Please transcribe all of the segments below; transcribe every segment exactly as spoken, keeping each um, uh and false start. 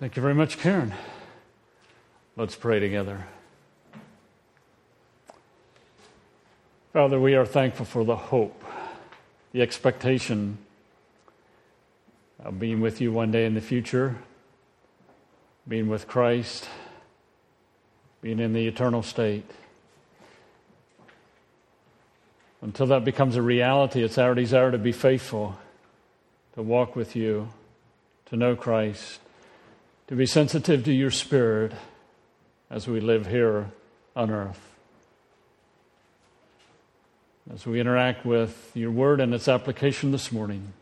Thank you very much, Karen. Let's pray together. Father, we are thankful for the hope, the expectation of being with you one day in the future, being with Christ, being in the eternal state. Until that becomes a reality, it's our desire to be faithful, to walk with you, to know Christ, to be sensitive to your Spirit as we live here on earth. As we interact with your word and its application this morning,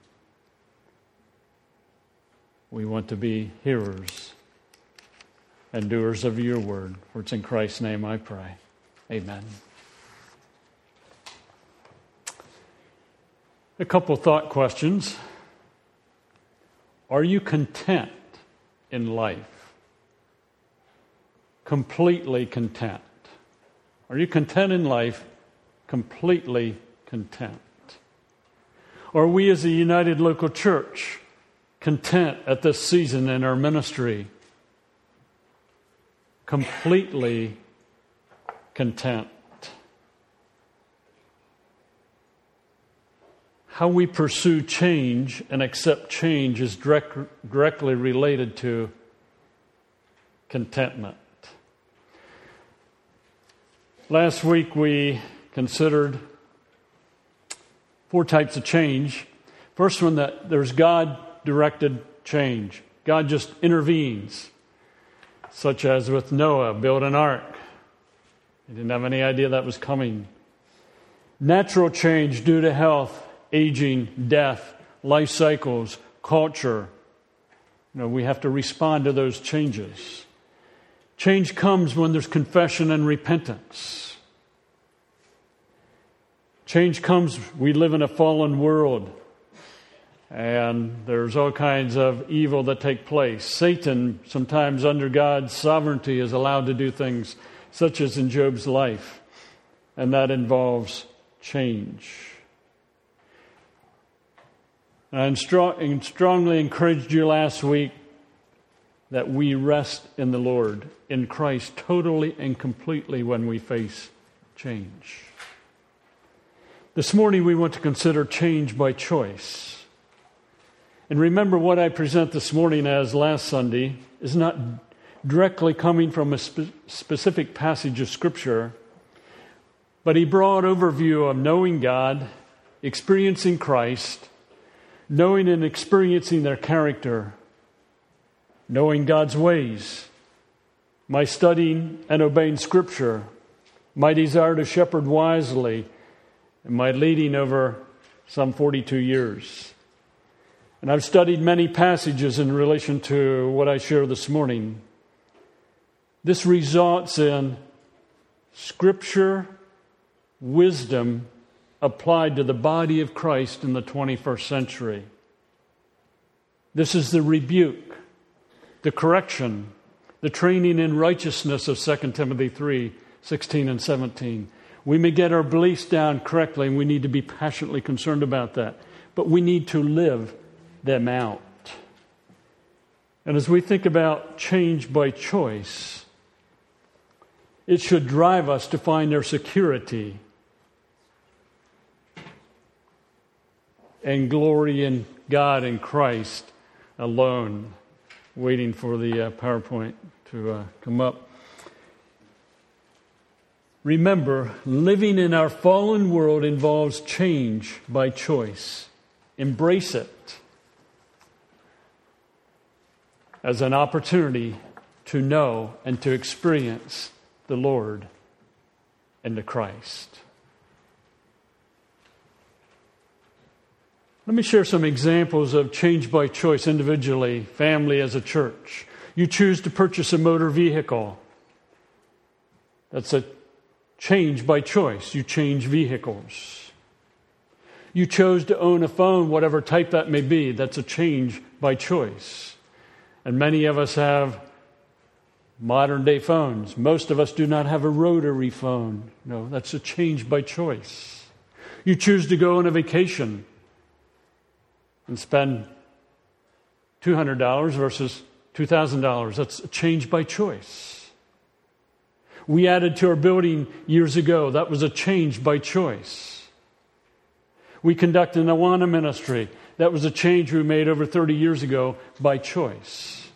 we want to be hearers and doers of your word. For it's in Christ's name I pray. Amen. A couple thought questions. Are you content in life? Completely content. Are you content in life? Completely content. Are we as a United Local Church content at this season in our ministry? Completely content. How we pursue change and accept change is direct, directly related to contentment. Last week we considered four types of change. First one, that there's God-directed change. God just intervenes, such as with Noah, build an ark. He didn't have any idea that was coming. Natural change due to health, aging, death, life cycles, culture. You know, we have to respond to those changes. Change comes when there's confession and repentance. Change comes, we live in a fallen world, and there's all kinds of evil that take place. Satan, sometimes under God's sovereignty, is allowed to do things such as in Job's life, and that involves change. I strong, strongly encouraged you last week that we rest in the Lord, in Christ, totally and completely when we face change. This morning we want to consider change by choice. And remember, what I present this morning as last Sunday is not directly coming from a spe- specific passage of Scripture, but a broad overview of knowing God, experiencing Christ, knowing and experiencing their character, knowing God's ways, my studying and obeying Scripture, my desire to shepherd wisely, and my leading over some forty-two years. And I've studied many passages in relation to what I share this morning. This results in Scripture wisdom applied to the body of Christ in the twenty-first century. This is the rebuke, the correction, the training in righteousness of Second Timothy three sixteen and seventeen. We may get our beliefs down correctly, and we need to be passionately concerned about that, but we need to live them out. And as we think about change by choice, it should drive us to find our security and glory in God and Christ alone. Waiting for the uh, PowerPoint to uh, come up. Remember, living in our fallen world involves change by choice. Embrace it as an opportunity to know and to experience the Lord and the Christ. Let me share some examples of change by choice individually, family, as a church. You choose to purchase a motor vehicle. That's a change by choice. You change vehicles. You chose to own a phone, whatever type that may be. That's a change by choice. And many of us have modern day phones. Most of us do not have a rotary phone. No, that's a change by choice. You choose to go on a vacation and spend two hundred dollars versus two thousand dollars, that's a change by choice. We added to our building years ago. That was a change by choice. We conduct an Awana ministry. That was a change we made over thirty years ago by choice.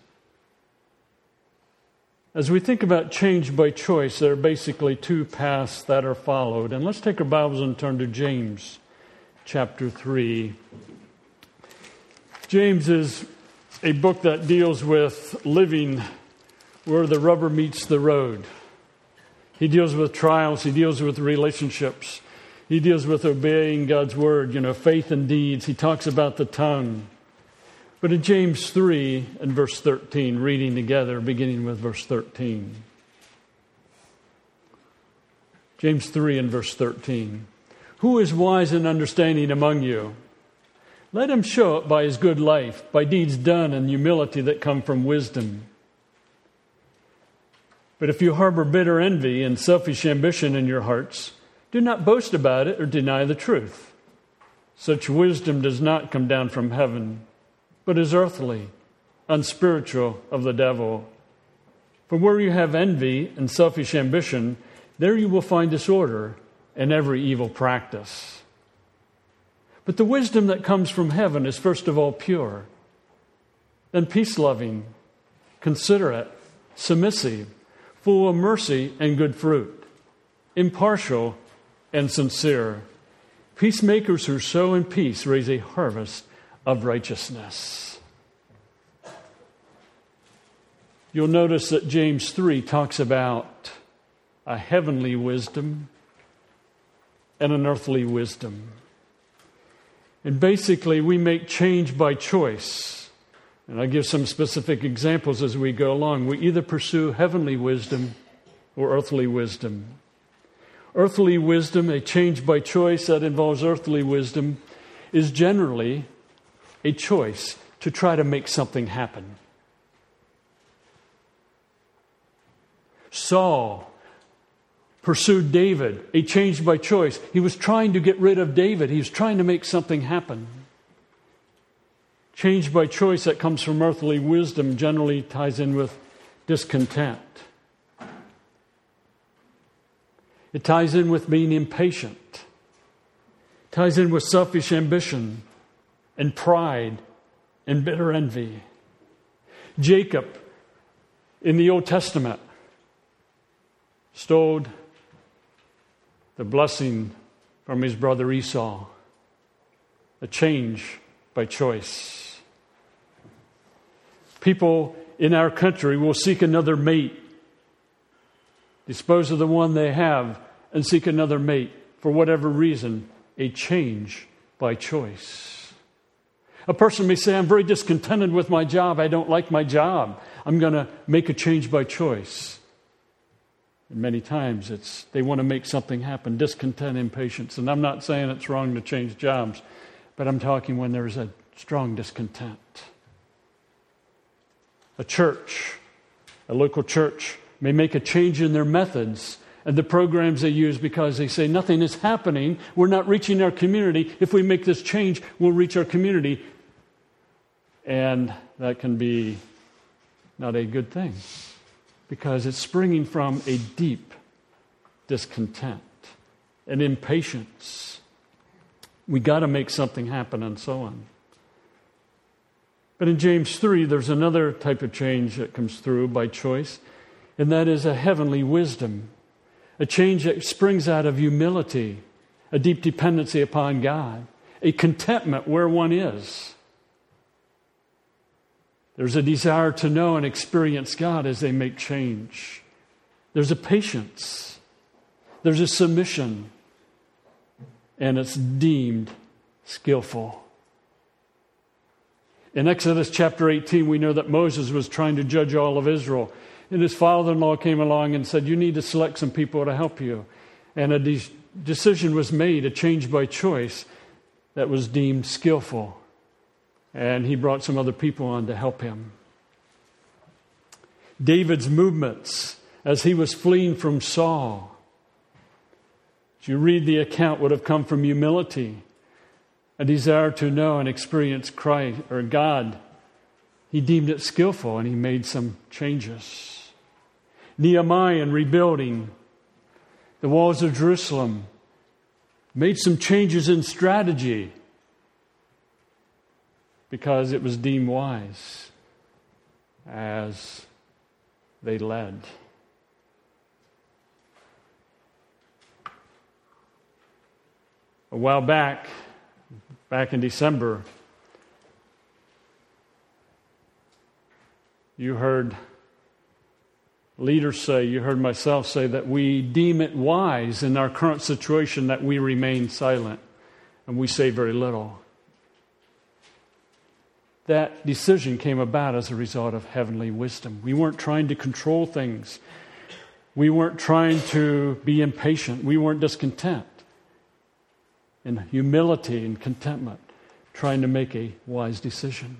As we think about change by choice, there are basically two paths that are followed. And let's take our Bibles and turn to James chapter three. James is a book that deals with living where the rubber meets the road. He deals with trials. He deals with relationships. He deals with obeying God's word, you know, faith and deeds. He talks about the tongue. But in James three and verse thirteen, reading together, beginning with verse thirteen. James three and verse thirteen. Who is wise and understanding among you? Let him show it by his good life, by deeds done and humility that come from wisdom. But if you harbor bitter envy and selfish ambition in your hearts, do not boast about it or deny the truth. Such wisdom does not come down from heaven, but is earthly, unspiritual, of the devil. For where you have envy and selfish ambition, there you will find disorder and every evil practice. But the wisdom that comes from heaven is first of all pure, then peace-loving, considerate, submissive, full of mercy and good fruit, impartial and sincere. Peacemakers who sow in peace raise a harvest of righteousness. You'll notice that James three talks about a heavenly wisdom and an earthly wisdom. And basically, we make change by choice. And I'll give some specific examples as we go along. We either pursue heavenly wisdom or earthly wisdom. Earthly wisdom, a change by choice that involves earthly wisdom, is generally a choice to try to make something happen. Saul pursued David, a change by choice. He was trying to get rid of David. He was trying to make something happen. Change by choice that comes from earthly wisdom generally ties in with discontent. It ties in with being impatient. It ties in with selfish ambition and pride and bitter envy. Jacob in the Old Testament stole the blessing from his brother Esau. A change by choice. People in our country will seek another mate, dispose of the one they have, and seek another mate for whatever reason. A change by choice. A person may say, I'm very discontented with my job. I don't like my job. I'm going to make a change by choice. And many times it's they want to make something happen, discontent, impatience. And I'm not saying it's wrong to change jobs, but I'm talking when there's a strong discontent. A church, a local church, may make a change in their methods and the programs they use because they say nothing is happening. We're not reaching our community. If we make this change, we'll reach our community. And that can be not a good thing, because it's springing from a deep discontent and impatience. We got to make something happen and so on. But in James three, there's another type of change that comes through by choice, and that is a heavenly wisdom, a change that springs out of humility, a deep dependency upon God, a contentment where one is. There's a desire to know and experience God as they make change. There's a patience. There's a submission. And it's deemed skillful. In Exodus chapter eighteen, we know that Moses was trying to judge all of Israel. And his father-in-law came along and said, you need to select some people to help you. And a de- decision was made, a change by choice, that was deemed skillful. And he brought some other people on to help him. David's movements as he was fleeing from Saul, as you read the account, would have come from humility, a desire to know and experience Christ or God He deemed it skillful, and he made some changes. Nehemiah, in rebuilding the walls of Jerusalem, made some changes in strategy because it was deemed wise as they led. A while back, back in December, you heard leaders say, you heard myself say, that we deem it wise in our current situation that we remain silent and we say very little. That decision came about as a result of heavenly wisdom. We weren't trying to control things. We weren't trying to be impatient. We weren't discontent. In humility and contentment, trying to make a wise decision.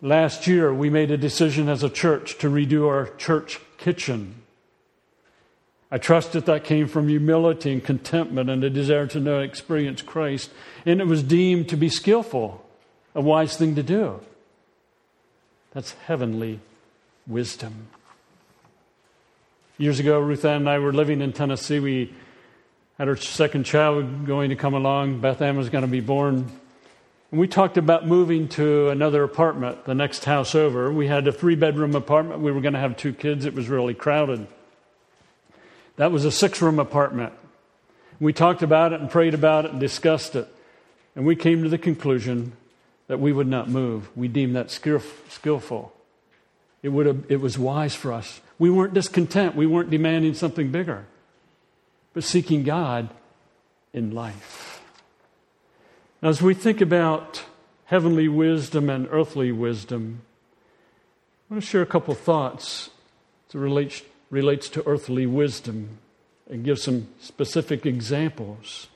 Last year, we made a decision as a church to redo our church kitchen. I trust that that came from humility and contentment and a desire to know and experience Christ, and it was deemed to be skillful, a wise thing to do. That's heavenly wisdom. Years ago, Ruth Ann and I were living in Tennessee. We had her second child going to come along. Beth Ann was going to be born. And we talked about moving to another apartment, the next house over. We had a three-bedroom apartment. We were going to have two kids. It was really crowded. That was a six-room apartment. We talked about it and prayed about it and discussed it. And we came to the conclusion that we would not move. We deemed that skillful. It would have, it was wise for us. We weren't discontent. We weren't demanding something bigger, but seeking God in life. As we think about heavenly wisdom and earthly wisdom, I want to share a couple thoughts that relates, relates to earthly wisdom and give some specific examples.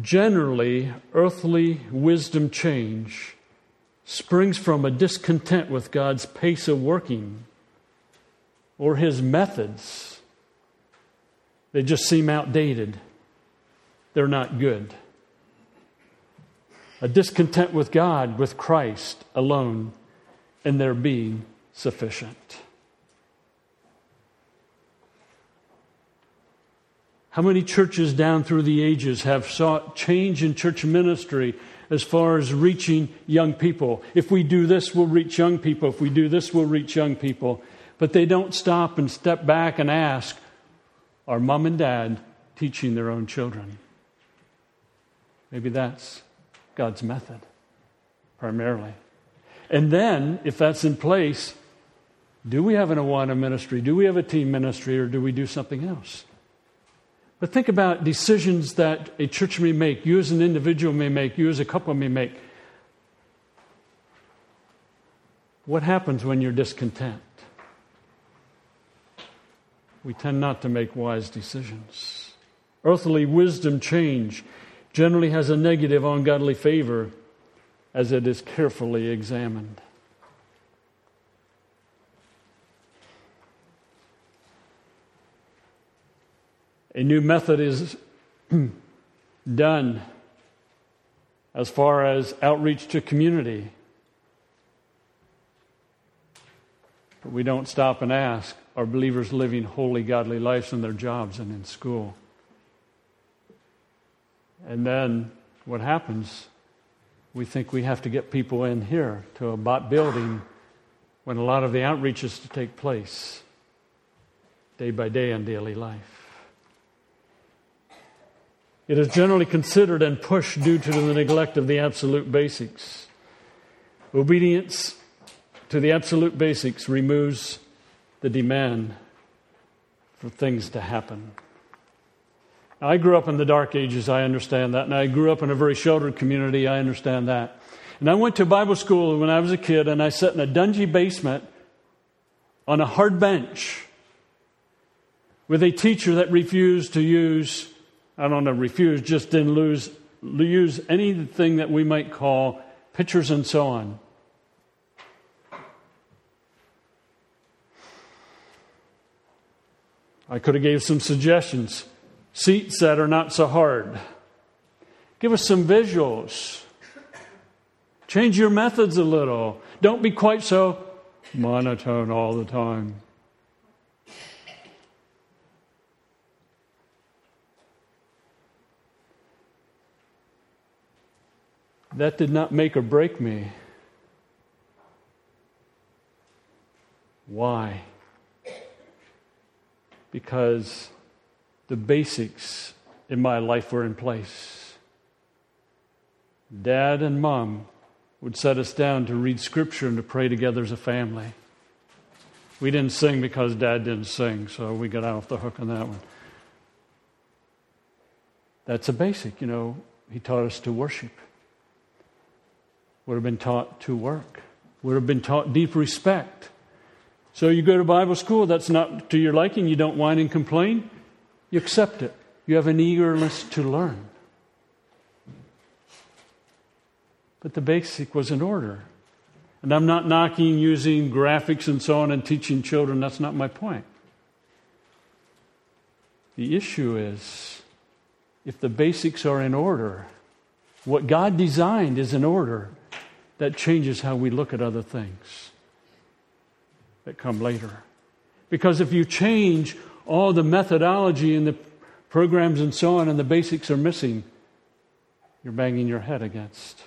Generally, earthly wisdom change springs from a discontent with God's pace of working or his methods. They just seem outdated. They're not good. A discontent with God, with Christ alone, and their being sufficient. How many churches down through the ages have sought change in church ministry as far as reaching young people? If we do this, we'll reach young people. If we do this, we'll reach young people. But they don't stop and step back and ask, are mom and dad teaching their own children? Maybe that's God's method, primarily. And then, if that's in place, do we have an Awana ministry? Do we have a team ministry? Or do we do something else? But think about decisions that a church may make, you as an individual may make, you as a couple may make. What happens when you're discontent? We tend not to make wise decisions. Earthly wisdom change generally has a negative on godly favor as it is carefully examined. A new method is done as far as outreach to community. But we don't stop and ask, are believers living holy, godly lives in their jobs and in school? And then what happens? We think we have to get people in here to a bot building when a lot of the outreach is to take place day by day in daily life. It is generally considered and pushed due to the neglect of the absolute basics. Obedience to the absolute basics removes the demand for things to happen. Now, I grew up in the dark ages, I understand that. And I grew up in a very sheltered community, I understand that. And I went to Bible school when I was a kid, and I sat in a dingy basement on a hard bench with a teacher that refused to use, I don't know, refused, just didn't lose, use anything that we might call pictures and so on. I could have gave some suggestions. Seats that are not so hard. Give us some visuals. Change your methods a little. Don't be quite so monotone all the time. That did not make or break me. Why? Because the basics in my life were in place. Dad and Mom would set us down to read Scripture and to pray together as a family. We didn't sing because Dad didn't sing, so we got off the hook on that one. That's a basic, you know. He taught us to worship. Would have been taught to work. Would have been taught deep respect. So you go to Bible school, that's not to your liking, you don't whine and complain, you accept it. You have an eagerness to learn. But the basic was in order. And I'm not knocking using graphics and so on and teaching children, that's not my point. The issue is, if the basics are in order, what God designed is in order, that changes how we look at other things that come later. Because if you change all the methodology and the programs and so on and the basics are missing, you're banging your head against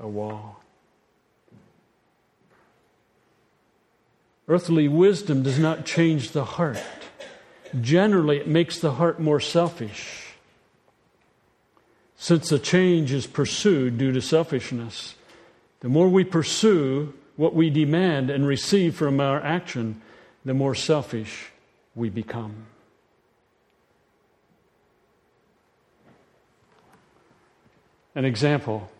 a wall. Earthly wisdom does not change the heart. Generally, it makes the heart more selfish, since a change is pursued due to selfishness. The more we pursue what we demand and receive from our action, the more selfish we become. An example.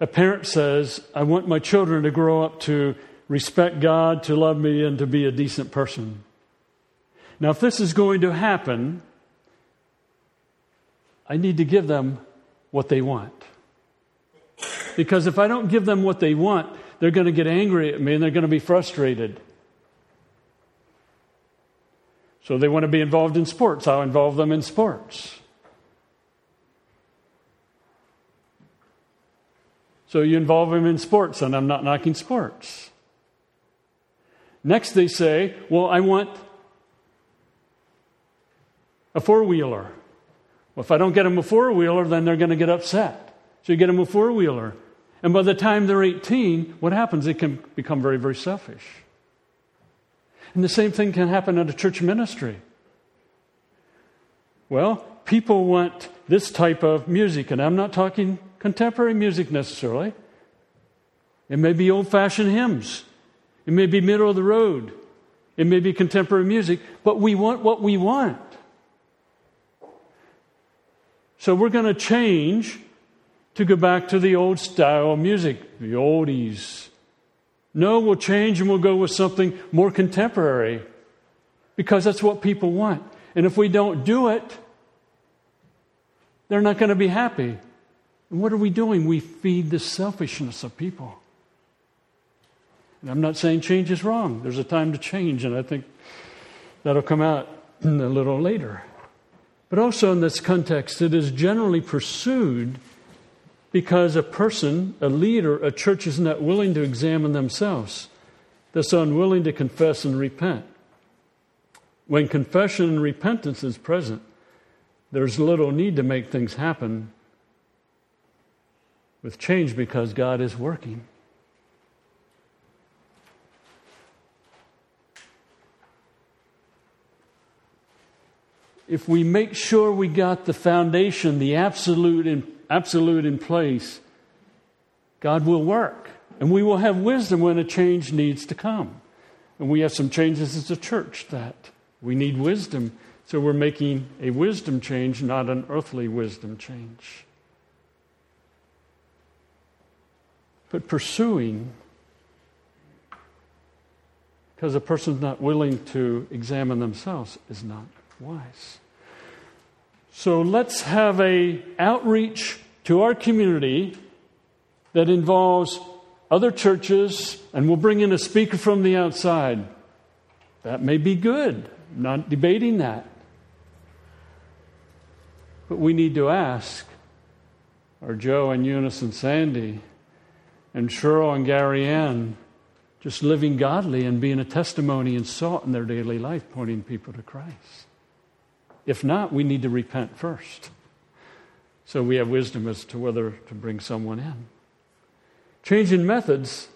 A parent says, I want my children to grow up to respect God, to love me, and to be a decent person. Now, if this is going to happen, I need to give them what they want. Because if I don't give them what they want, they're going to get angry at me and they're going to be frustrated. So they want to be involved in sports. I'll involve them in sports. So you involve them in sports, and I'm not knocking sports. Next they say, well, I want a four-wheeler. Well, if I don't get them a four-wheeler, then they're going to get upset. So you get them a four-wheeler. And by the time they're eighteen, what happens? They can become very, very selfish. And the same thing can happen at a church ministry. Well, people want this type of music, and I'm not talking contemporary music necessarily. It may be old-fashioned hymns. It may be middle of the road. It may be contemporary music, but we want what we want. So we're going to change to go back to the old style of music, the oldies. No, we'll change and we'll go with something more contemporary because that's what people want. And if we don't do it, they're not going to be happy. And what are we doing? We feed the selfishness of people. And I'm not saying change is wrong. There's a time to change, and I think that'll come out a little later. But also in this context, it is generally pursued because a person, a leader, a church is not willing to examine themselves, thus unwilling to confess and repent. When confession and repentance is present, there's little need to make things happen with change because God is working. If we make sure we got the foundation, the absolute importance, absolute in place, God will work. And we will have wisdom when a change needs to come. And we have some changes as a church that we need wisdom. So we're making a wisdom change, not an earthly wisdom change. But pursuing, because a person's not willing to examine themselves, is not wise. So let's have an outreach to our community that involves other churches, and we'll bring in a speaker from the outside. That may be good. I'm not debating that. But we need to ask, are Joe and Eunice and Sandy and Cheryl and Gary Ann just living godly and being a testimony and salt in their daily life, pointing people to Christ. If not, we need to repent first, so we have wisdom as to whether to bring someone in. Change in methods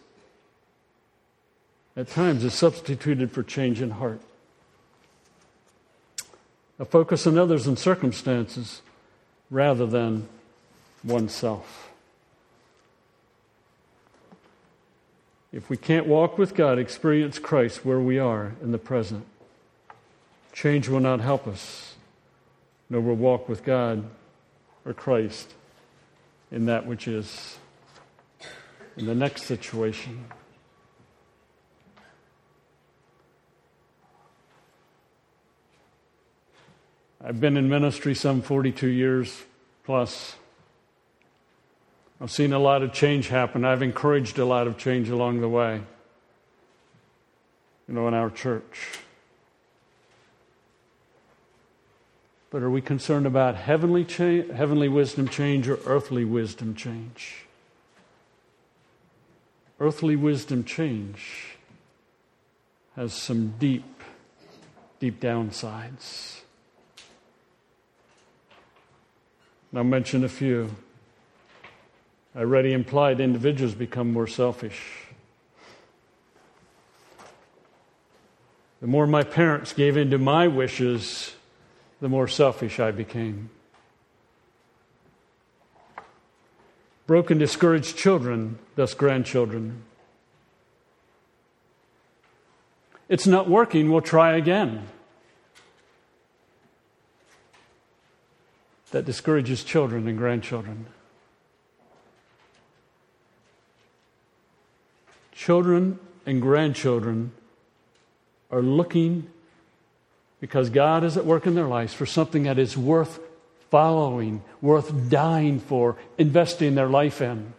at times is substituted for change in heart. A focus on others and circumstances rather than oneself. If we can't walk with God, experience Christ where we are in the present. Change will not help us, nor will walk with God or Christ in that which is in the next situation. I've been in ministry some forty-two years plus. I've seen a lot of change happen. I've encouraged a lot of change along the way, you know, in our church. But are we concerned about heavenly cha- heavenly wisdom change or earthly wisdom change? Earthly wisdom change has some deep, deep downsides. And I'll mention a few. I already implied individuals become more selfish. The more my parents gave in to my wishes, the more selfish I became. Broken, discouraged children, thus grandchildren. It's not working, we'll try again. That discourages children and grandchildren. Children and grandchildren are looking, because God is at work in their lives, for something that is worth following, worth dying for, investing their life in.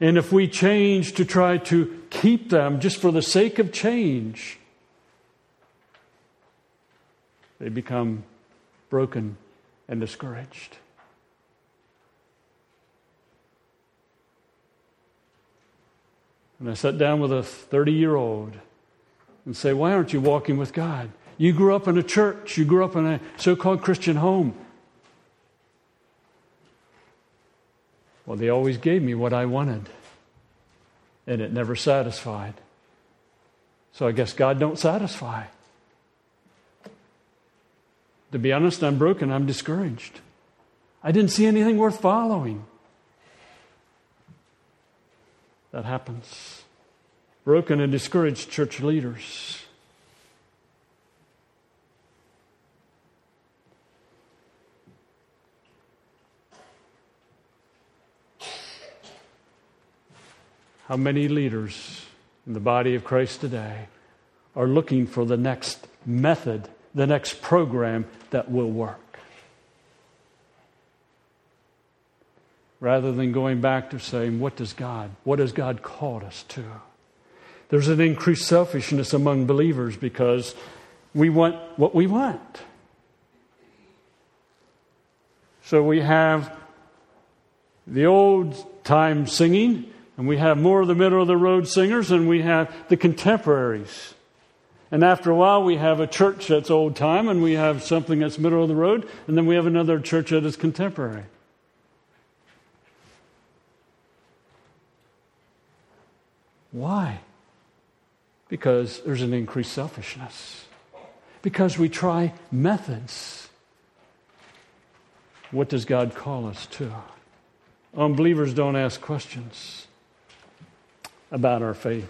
And if we change to try to keep them just for the sake of change, they become broken and discouraged. And I sat down with a thirty-year-old and say, why aren't you walking with God? You grew up in a church. You grew up in a so-called Christian home. Well, they always gave me what I wanted, and it never satisfied. So I guess God don't satisfy. To be honest, I'm broken. I'm discouraged. I didn't see anything worth following. That happens. Broken and discouraged church leaders. How many leaders in the body of Christ today are looking for the next method, the next program that will work, rather than going back to saying, what does God, what has God called us to? There's an increased selfishness among believers because we want what we want. So we have the old time singing, and we have more of the middle of the road singers, and we have the contemporaries. And after a while, we have a church that's old time, and we have something that's middle of the road, and then we have another church that is contemporary. Why? Because there's an increased selfishness. Because we try methods. What does God call us to? Unbelievers don't ask questions about our faith.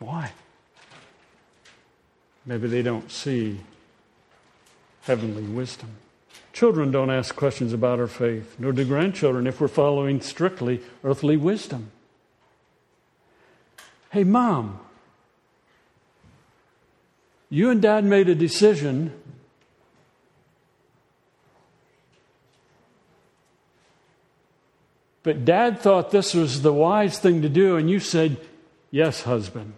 Why? Maybe they don't see heavenly wisdom. Children don't ask questions about our faith, nor do grandchildren, if we're following strictly earthly wisdom. Hey, Mom, you and Dad made a decision but Dad thought this was the wise thing to do, and you said, yes, husband.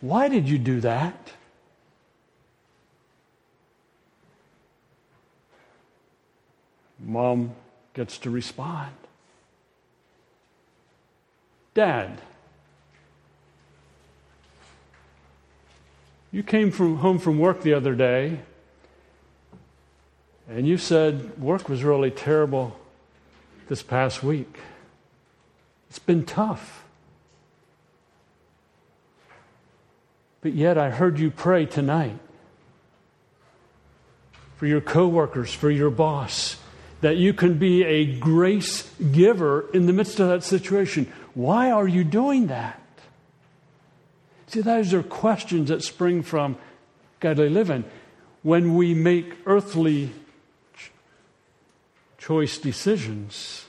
Why did you do that? Mom gets to respond. Dad, you came from home from work the other day, and you said work was really terrible this past week. It's been tough. But yet I heard you pray tonight for your coworkers, for your boss, that you can be a grace giver in the midst of that situation. Why are you doing that? See, those are questions that spring from godly living. When we make earthly choice decisions,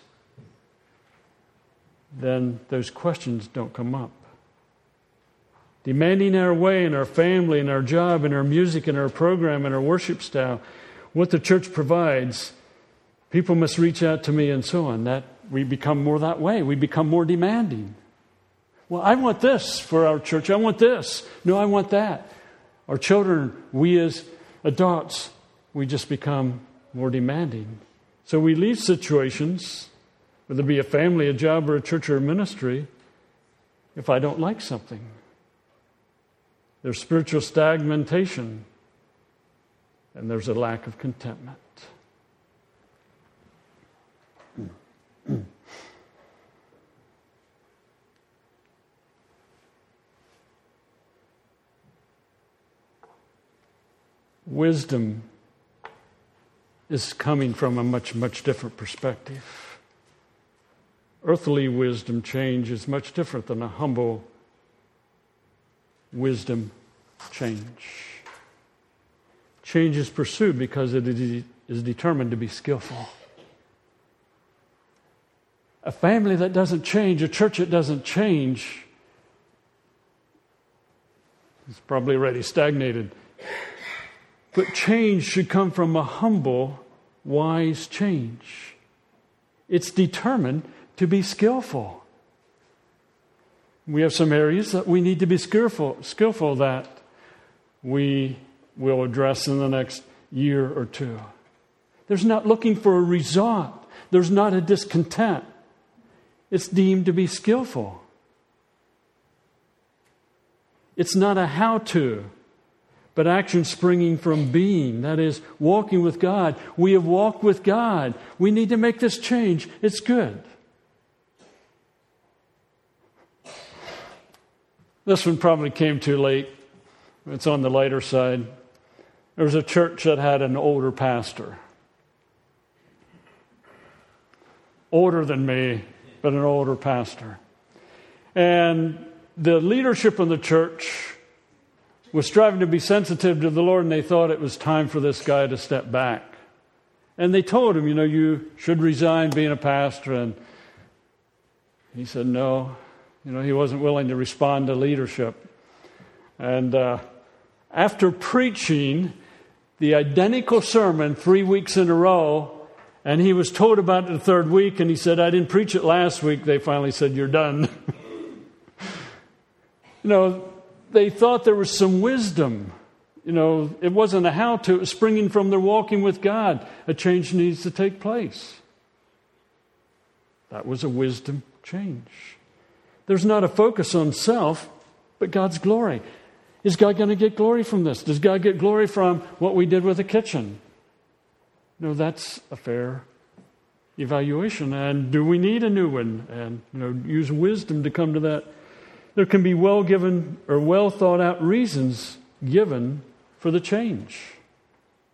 then those questions don't come up. Demanding our way in our family, in our job, in our music, in our program, in our worship style, what the church provides, people must reach out to me and so on. That we become more that way. We become more demanding. Well, I want this for our church. I want this. No, I want that. Our children, we as adults, we just become more demanding. So we leave situations, whether it be a family, a job, or a church or a ministry, if I don't like something. There's spiritual stagnation, and there's a lack of contentment. Wisdom is coming from a much, much different perspective. Earthly wisdom change is much different than a humble wisdom change. Change is pursued because it is determined to be skillful. A family that doesn't change, a church that doesn't change, is probably already stagnated. But change should come from a humble, wise change. It's determined to be skillful. We have some areas that we need to be skillful, skillful that we will address in the next year or two. There's not looking for a result. There's not a discontent. It's deemed to be skillful. It's not a how-to, but action springing from being. That is, walking with God. We have walked with God. We need to make this change. It's good. This one probably came too late. It's on the lighter side. There was a church that had an older pastor. Older than me, but an older pastor. And the leadership of the church was striving to be sensitive to the Lord, and they thought it was time for this guy to step back. And they told him, you know, you should resign being a pastor. And he said, no. You know, he wasn't willing to respond to leadership. And uh, after preaching the identical sermon three weeks in a row, and he was told about it the third week, and he said, I didn't preach it last week. They finally said, you're done. You know, they thought there was some wisdom. You know, it wasn't a how-to. It was springing from their walking with God. A change needs to take place. That was a wisdom change. There's not a focus on self, but God's glory. Is God going to get glory from this? Does God get glory from what we did with the kitchen? No, that's a fair evaluation. And do we need a new one? And, you know, use wisdom to come to that. There can be well given or well thought out reasons given for the change.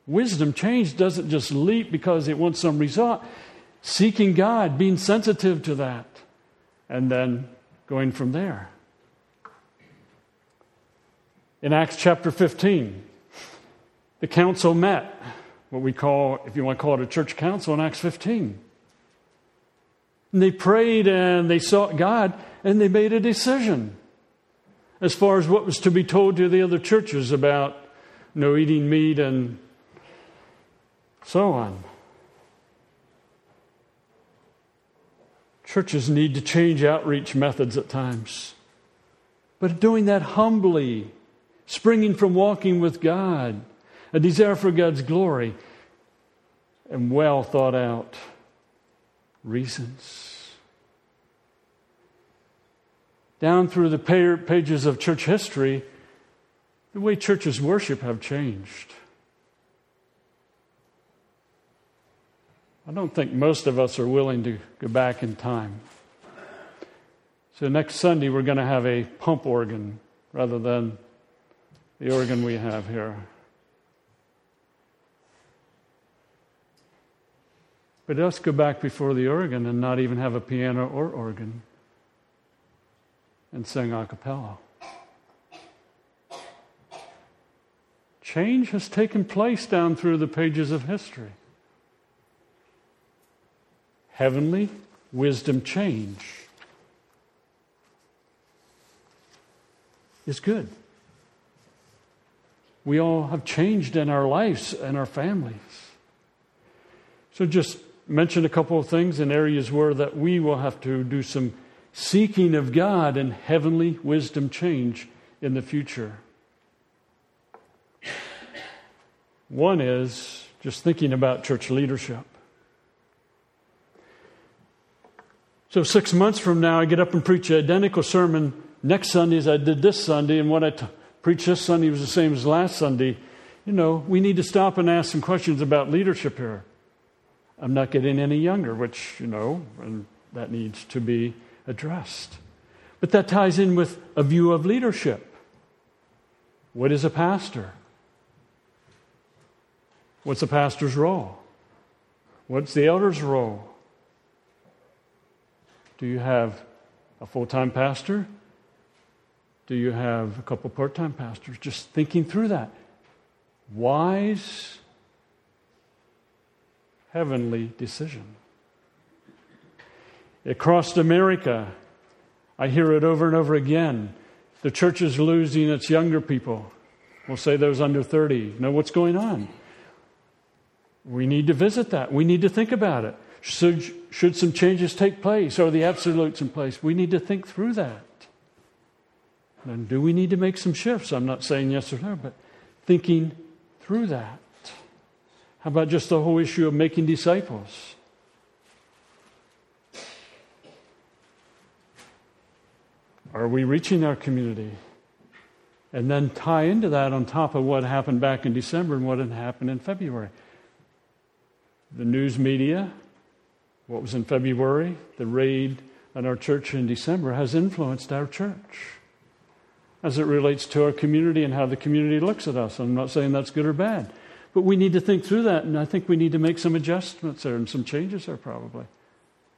Wisdom change doesn't just leap because it wants some result. Seeking God, being sensitive to that, and then going from there. In Acts chapter fifteen, the council met, what we call, if you want to call it a church council, in Acts fifteen. And they prayed and they sought God and they made a decision as far as what was to be told to the other churches about, you know, eating meat and so on. Churches need to change outreach methods at times. But doing that humbly, springing from walking with God, a desire for God's glory, and well thought out reasons. Down through the pages of church history, the way churches worship have changed. I don't think most of us are willing to go back in time. So next Sunday, we're going to have a pump organ rather than the organ we have here. But let's go back before the organ and not even have a piano or organ and sing a cappella. Change has taken place down through the pages of history. Heavenly wisdom change is good. We all have changed in our lives and our families. So just mention a couple of things in areas where that we will have to do some seeking of God and heavenly wisdom change in the future. One is just thinking about church leadership. So six months from now, I get up and preach an identical sermon next Sunday as I did this Sunday, and what I t- preached this Sunday was the same as last Sunday. You know, we need to stop and ask some questions about leadership here. I'm not getting any younger, which, you know, and that needs to be addressed. But that ties in with a view of leadership. What is a pastor? What's a pastor's role? What's the elder's role? Do you have a full-time pastor? Do you have a couple part-time pastors? Just thinking through that. Wise, heavenly decision. Across America, I hear it over and over again. The church is losing its younger people. We'll say those under thirty. Know what's going on. We need to visit that. We need to think about it. Should, should some changes take place? Are the absolutes in place? We need to think through that. And do we need to make some shifts? I'm not saying yes or no, but thinking through that. How about just the whole issue of making disciples? Are we reaching our community? And then tie into that on top of what happened back in December and what had happened in February. The news media, what was in February, the raid on our church in December has influenced our church as it relates to our community and how the community looks at us. I'm not saying that's good or bad, but we need to think through that, and I think we need to make some adjustments there and some changes there probably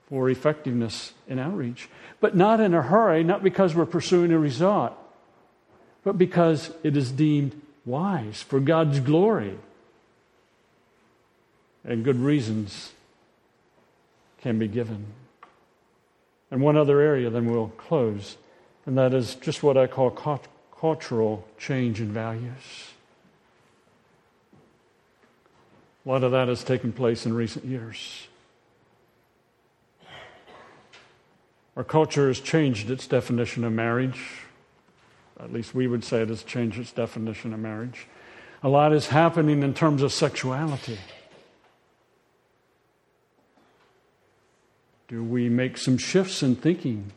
for effectiveness in outreach. But not in a hurry, not because we're pursuing a result, but because it is deemed wise for God's glory. And good reasons can be given. And one other area, then we'll close, and that is just what I call cultural change in values. A lot of that has taken place in recent years. Our culture has changed its definition of marriage. At least we would say it has changed its definition of marriage. A lot is happening in terms of sexuality. Do we make some shifts in thinking,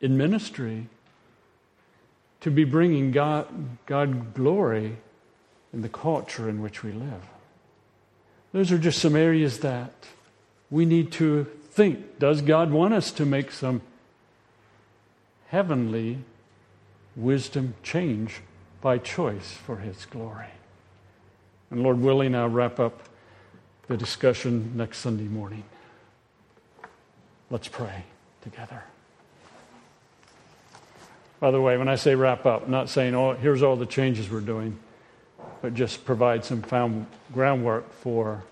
in ministry, to be bringing God, God glory in the culture in which we live? Those are just some areas that we need to think. Does God want us to make some heavenly wisdom change by choice for His glory? And Lord willing, I'll wrap up the discussion next Sunday morning. Let's pray together. By the way, when I say wrap up, I'm not saying, oh, here's all the changes we're doing, but just provide some found groundwork for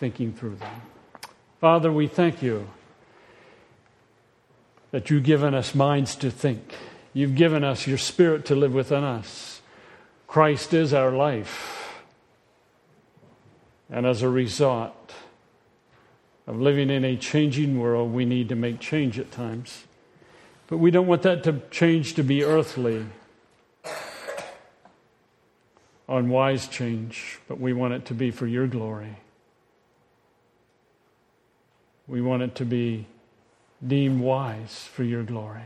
thinking through them. Father, we thank you that you've given us minds to think. You've given us your Spirit to live within us. Christ is our life. And as a result of living in a changing world, we need to make change at times. But we don't want that to change to be earthly, unwise change, but we want it to be for your glory. We want it to be deemed wise for your glory.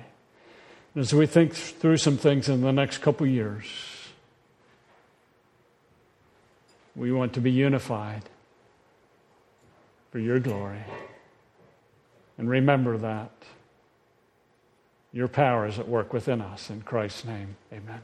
And as we think through some things in the next couple years, we want to be unified for your glory. And remember that your power is at work within us. In Christ's name, amen.